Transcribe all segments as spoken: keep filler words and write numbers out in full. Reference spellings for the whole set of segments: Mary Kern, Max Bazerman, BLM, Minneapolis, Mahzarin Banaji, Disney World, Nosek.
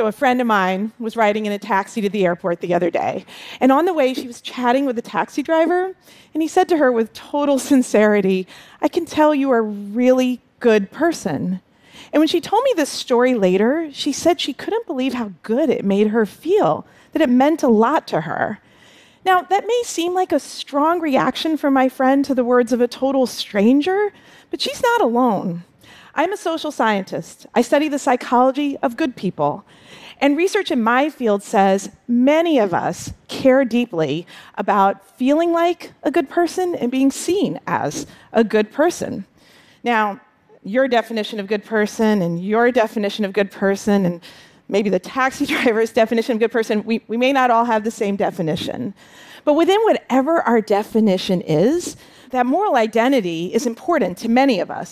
So a friend of mine was riding in a taxi to the airport the other day. And on the way, she was chatting with the taxi driver. And he said to her with total sincerity, "I can tell you are a really good person." And when she told me this story later, she said she couldn't believe how good it made her feel, that it meant a lot to her. Now, that may seem like a strong reaction from my friend to the words of a total stranger, but she's not alone. I'm a social scientist. I study the psychology of good people. And research in my field says many of us care deeply about feeling like a good person and being seen as a good person. Now, your definition of good person and your definition of good person and maybe the taxi driver's definition of good person, we, we may not all have the same definition. But within whatever our definition is, that moral identity is important to many of us.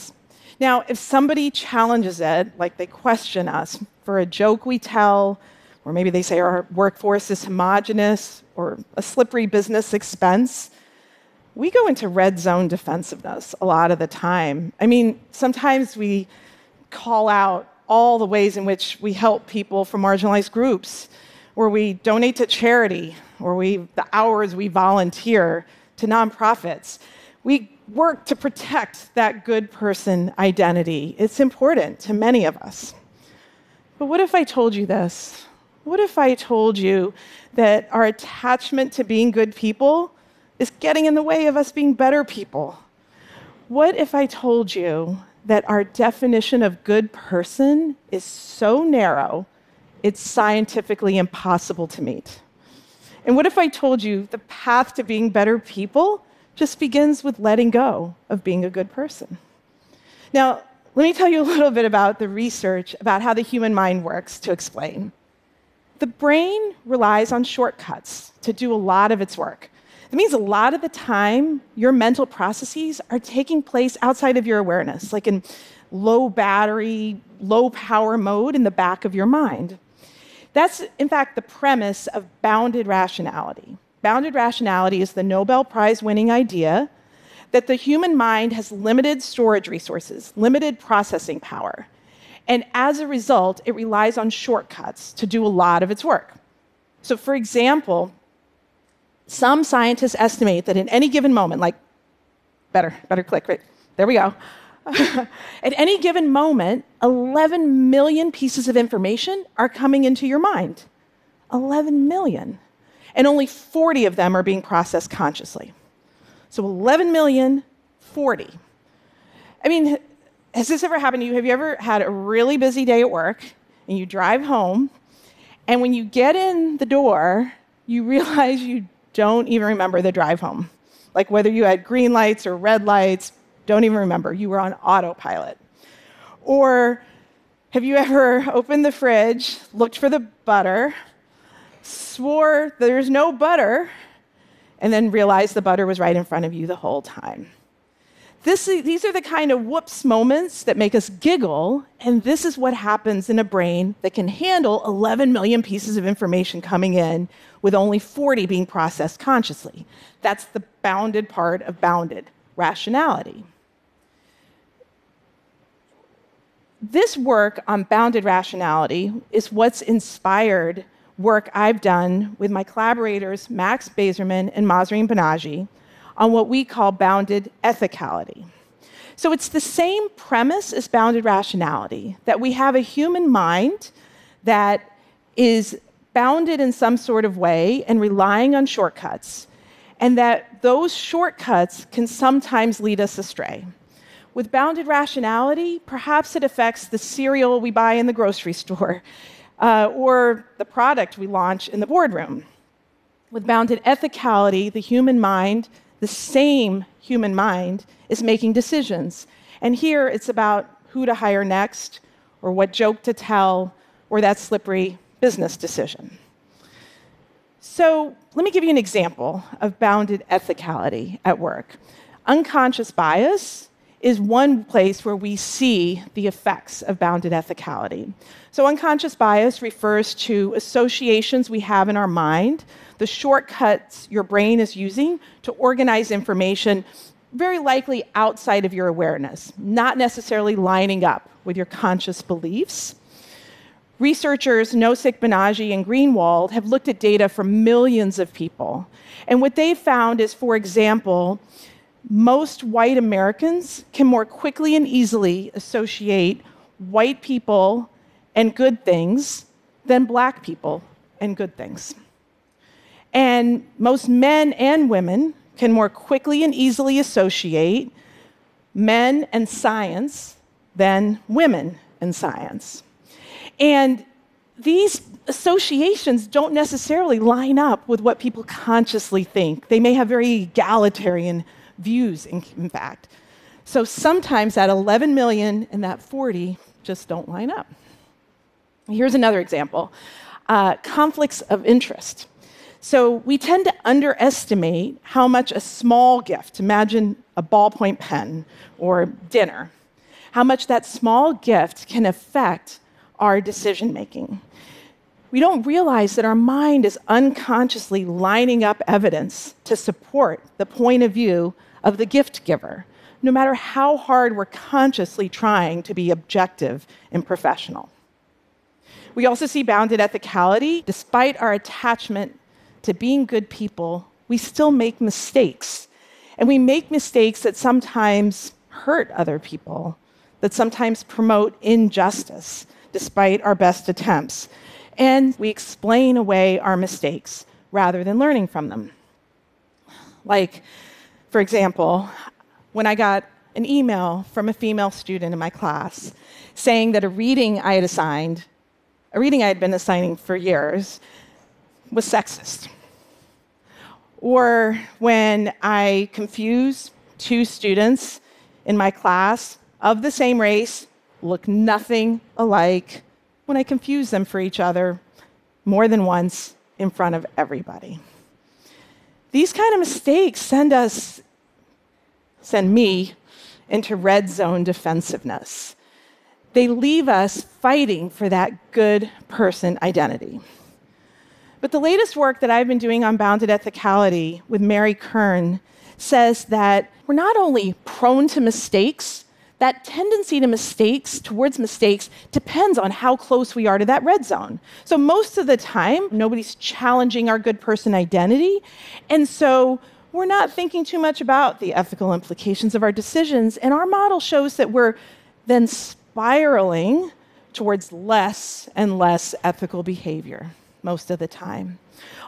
Now, if somebody challenges it, like they question us for a joke we tell, or maybe they say our workforce is homogenous or a slippery business expense, we go into red zone defensiveness a lot of the time. I mean, sometimes we call out all the ways in which we help people from marginalized groups, or we donate to charity, or we, the hours we volunteer to nonprofits. We work to protect that good person identity. It's important to many of us. But what if I told you this? What if I told you that our attachment to being good people is getting in the way of us being better people? What if I told you that our definition of good person is so narrow, it's scientifically impossible to meet? And what if I told you the path to being better people just begins with letting go of being a good person? Now, let me tell you a little bit about the research about how the human mind works to explain. The brain relies on shortcuts to do a lot of its work. It means a lot of the time, your mental processes are taking place outside of your awareness, like in low battery, low power mode in the back of your mind. That's, in fact, the premise of bounded rationality. Bounded rationality is the Nobel Prize-winning idea that the human mind has limited storage resources, limited processing power. And as a result, it relies on shortcuts to do a lot of its work. So, for example, some scientists estimate that in any given moment, like, better, better click, right? There we go. At any given moment, eleven million pieces of information are coming into your mind. eleven million. And only forty of them are being processed consciously. So eleven million, forty. I mean, has this ever happened to you? Have you ever had a really busy day at work, and you drive home, and when you get in the door, you realize you don't even remember the drive home. Like whether you had green lights or red lights, don't even remember. You were on autopilot. Or have you ever opened the fridge, looked for the butter, swore there's no butter, and then realized the butter was right in front of you the whole time? This, these are the kind of whoops moments that make us giggle, and this is what happens in a brain that can handle eleven million pieces of information coming in with only forty being processed consciously. That's the bounded part of bounded rationality. This work on bounded rationality is what's inspired work I've done with my collaborators Max Bazerman and Mahzarin Banaji on what we call bounded ethicality. So it's the same premise as bounded rationality, that we have a human mind that is bounded in some sort of way and relying on shortcuts, and that those shortcuts can sometimes lead us astray. With bounded rationality, perhaps it affects the cereal we buy in the grocery store, Uh, or the product we launch in the boardroom. With bounded ethicality, the human mind, the same human mind, is making decisions. And here it's about who to hire next, or what joke to tell, or that slippery business decision. So let me give you an example of bounded ethicality at work. Unconscious bias is one place where we see the effects of bounded ethicality. So unconscious bias refers to associations we have in our mind, the shortcuts your brain is using to organize information, very likely outside of your awareness, not necessarily lining up with your conscious beliefs. Researchers Nosek, Banaji, and Greenwald have looked at data from millions of people. And what they've found is, for example, most white Americans can more quickly and easily associate white people and good things than black people and good things. And most men and women can more quickly and easily associate men and science than women and science. And these associations don't necessarily line up with what people consciously think. They may have very egalitarian views, in, in fact. So sometimes that eleven million and that forty just don't line up. Here's another example. Uh, conflicts of interest. So we tend to underestimate how much a small gift, imagine a ballpoint pen or dinner, how much that small gift can affect our decision-making. We don't realize that our mind is unconsciously lining up evidence to support the point of view of the gift giver, no matter how hard we're consciously trying to be objective and professional. We also see bounded ethicality. Despite our attachment to being good people, we still make mistakes. And we make mistakes that sometimes hurt other people, that sometimes promote injustice, despite our best attempts. And we explain away our mistakes rather than learning from them. Like, for example, when I got an email from a female student in my class saying that a reading I had assigned, a reading I had been assigning for years, was sexist. Or when I confused two students in my class of the same race, look nothing alike, when I confuse them for each other more than once in front of everybody. These kind of mistakes send us, send me, into red zone defensiveness. They leave us fighting for that good person identity. But the latest work that I've been doing on bounded ethicality with Mary Kern says that we're not only prone to mistakes, that tendency to mistakes, towards mistakes, depends on how close we are to that red zone. So most of the time, nobody's challenging our good person identity, and so we're not thinking too much about the ethical implications of our decisions, and our model shows that we're then spiraling towards less and less ethical behavior most of the time.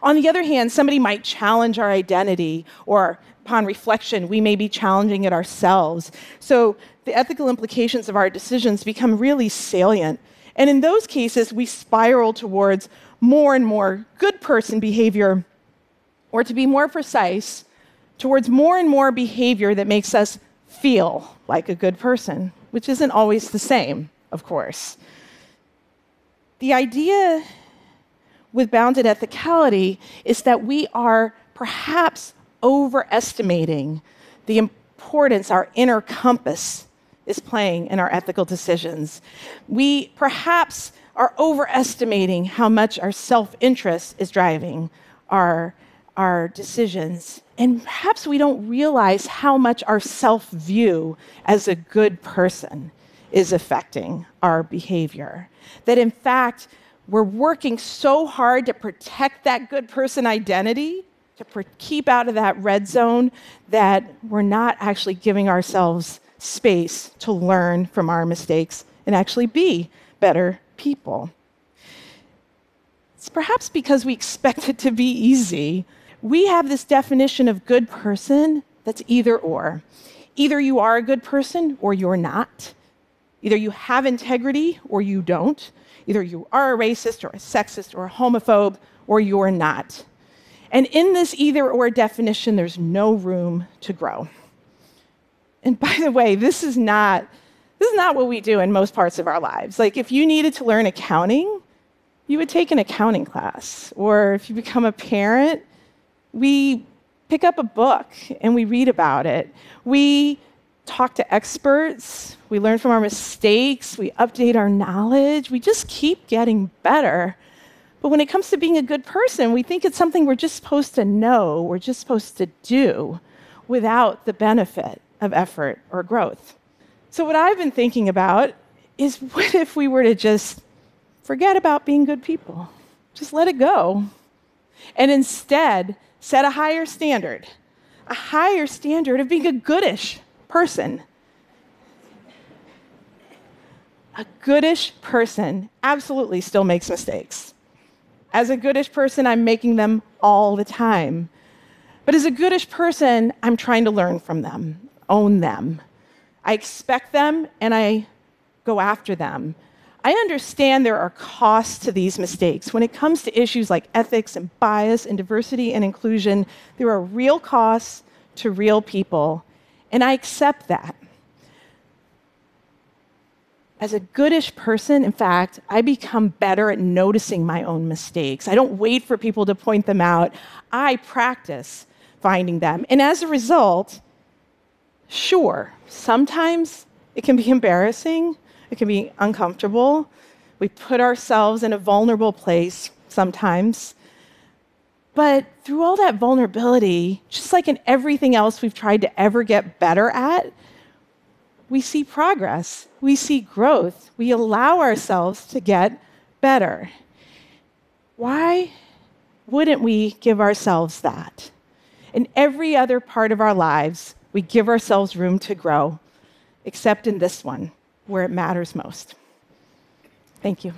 On the other hand, somebody might challenge our identity, or upon reflection, we may be challenging it ourselves. So the ethical implications of our decisions become really salient. And in those cases, we spiral towards more and more good person behavior, or to be more precise, towards more and more behavior that makes us feel like a good person, which isn't always the same, of course. The idea with bounded ethicality is that we are perhaps overestimating the importance our inner compass is playing in our ethical decisions. We perhaps are overestimating how much our self-interest is driving our, our decisions. And perhaps we don't realize how much our self-view as a good person is affecting our behavior. That in fact, we're working so hard to protect that good person identity, to keep out of that red zone, that we're not actually giving ourselves space to learn from our mistakes and actually be better people. It's perhaps because we expect it to be easy. We have this definition of good person that's either or. Either you are a good person or you're not. Either you have integrity or you don't. Either you are a racist or a sexist or a homophobe, or you're not. And in this either-or definition, there's no room to grow. And by the way, this is not, this is not what we do in most parts of our lives. Like, if you needed to learn accounting, you would take an accounting class. Or if you become a parent, we pick up a book and we read about it. We talk to experts, we learn from our mistakes, we update our knowledge, we just keep getting better. But when it comes to being a good person, we think it's something we're just supposed to know, we're just supposed to do, without the benefit of effort or growth. So what I've been thinking about is, what if we were to just forget about being good people. Just let it go. And instead, set a higher standard, a higher standard of being a goodish person. A goodish person absolutely still makes mistakes. As a goodish person, I'm making them all the time. But as a goodish person, I'm trying to learn from them, own them. I expect them, and I go after them. I understand there are costs to these mistakes. When it comes to issues like ethics and bias and diversity and inclusion, there are real costs to real people, and I accept that. As a goodish person, in fact, I become better at noticing my own mistakes. I don't wait for people to point them out. I practice finding them. And as a result, sure, sometimes it can be embarrassing. It can be uncomfortable. We put ourselves in a vulnerable place sometimes. But through all that vulnerability, just like in everything else we've tried to ever get better at, we see progress, we see growth, we allow ourselves to get better. Why wouldn't we give ourselves that? In every other part of our lives, we give ourselves room to grow, except in this one, where it matters most. Thank you.